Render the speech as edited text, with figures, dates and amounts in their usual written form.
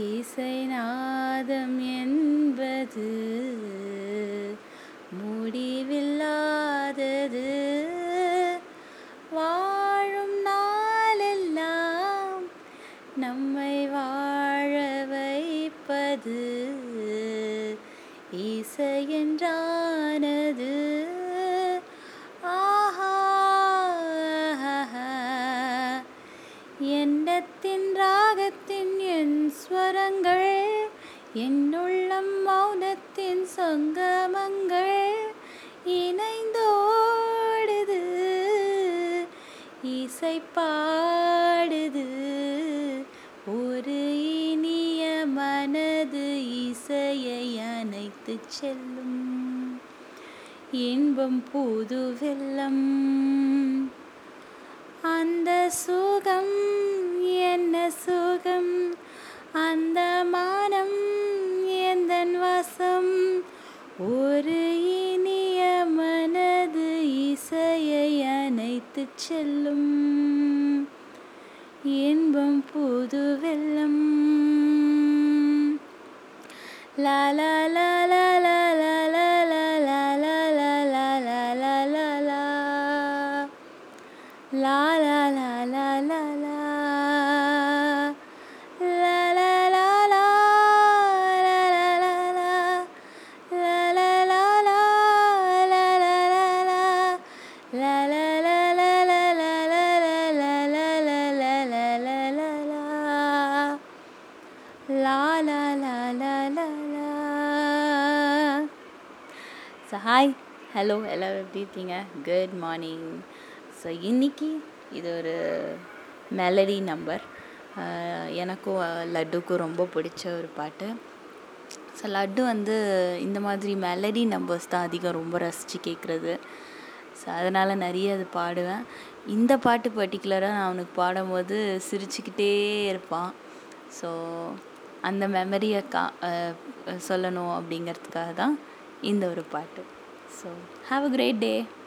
இசைநாதம் என்பது முடிவில்லாதது. வாழும் நாளெல்லாம் நம்மை வாழ வைப்பது இசையென்றானது. ஆஹா, எண்ணத்தின் ராகத்தின் என் ஸ்வரங்கள், என்னுள்ளம் மௌனத்தின் சங்கமங்கள் இணைந்தோடுது, இசை பாடுது. ஒரு இனிய மனது இசையை அணைத்து செல்லும், இன்பம் புது வெள்ளம், அந்த சுகம் என்ன சுகம், அந்த மானம் எந்தன் வாசம். ஒரு இனிய மனது இசையை அணைத்து செல்லும், இன்பம் புது வெள்ளம். லாலா லாலா லாலா லாலா லாலா லாலா லாலா லாலா லா லா லா லா லா லா லா லா லா லா லா லா லா ஸோ ஹாய், ஹலோ, எல்லோரும் எப்படி இருக்கீங்க? Good morning. ஸோ இன்றைக்கி இது ஒரு மெலடி நம்பர், எனக்கும் லட்டுக்கும் ரொம்ப பிடிச்ச ஒரு பாட்டு. ஸோ லட்டு வந்து இந்த மாதிரி மெலடி நம்பர்ஸ் தான் அதிகம் ரொம்ப ரசித்து கேட்குறது. ஸோ அதனால் நிறைய அது பாடுவேன். இந்த பாட்டு பர்டிகுலராக நான் அவனுக்கு பாடும்போது சிரிச்சுக்கிட்டே இருப்பான். ஸோ அந்த மெமரியை சொல்லணும் அப்படிங்கிறதுக்காக தான் இந்த ஒரு பாட்டு. So have a great day.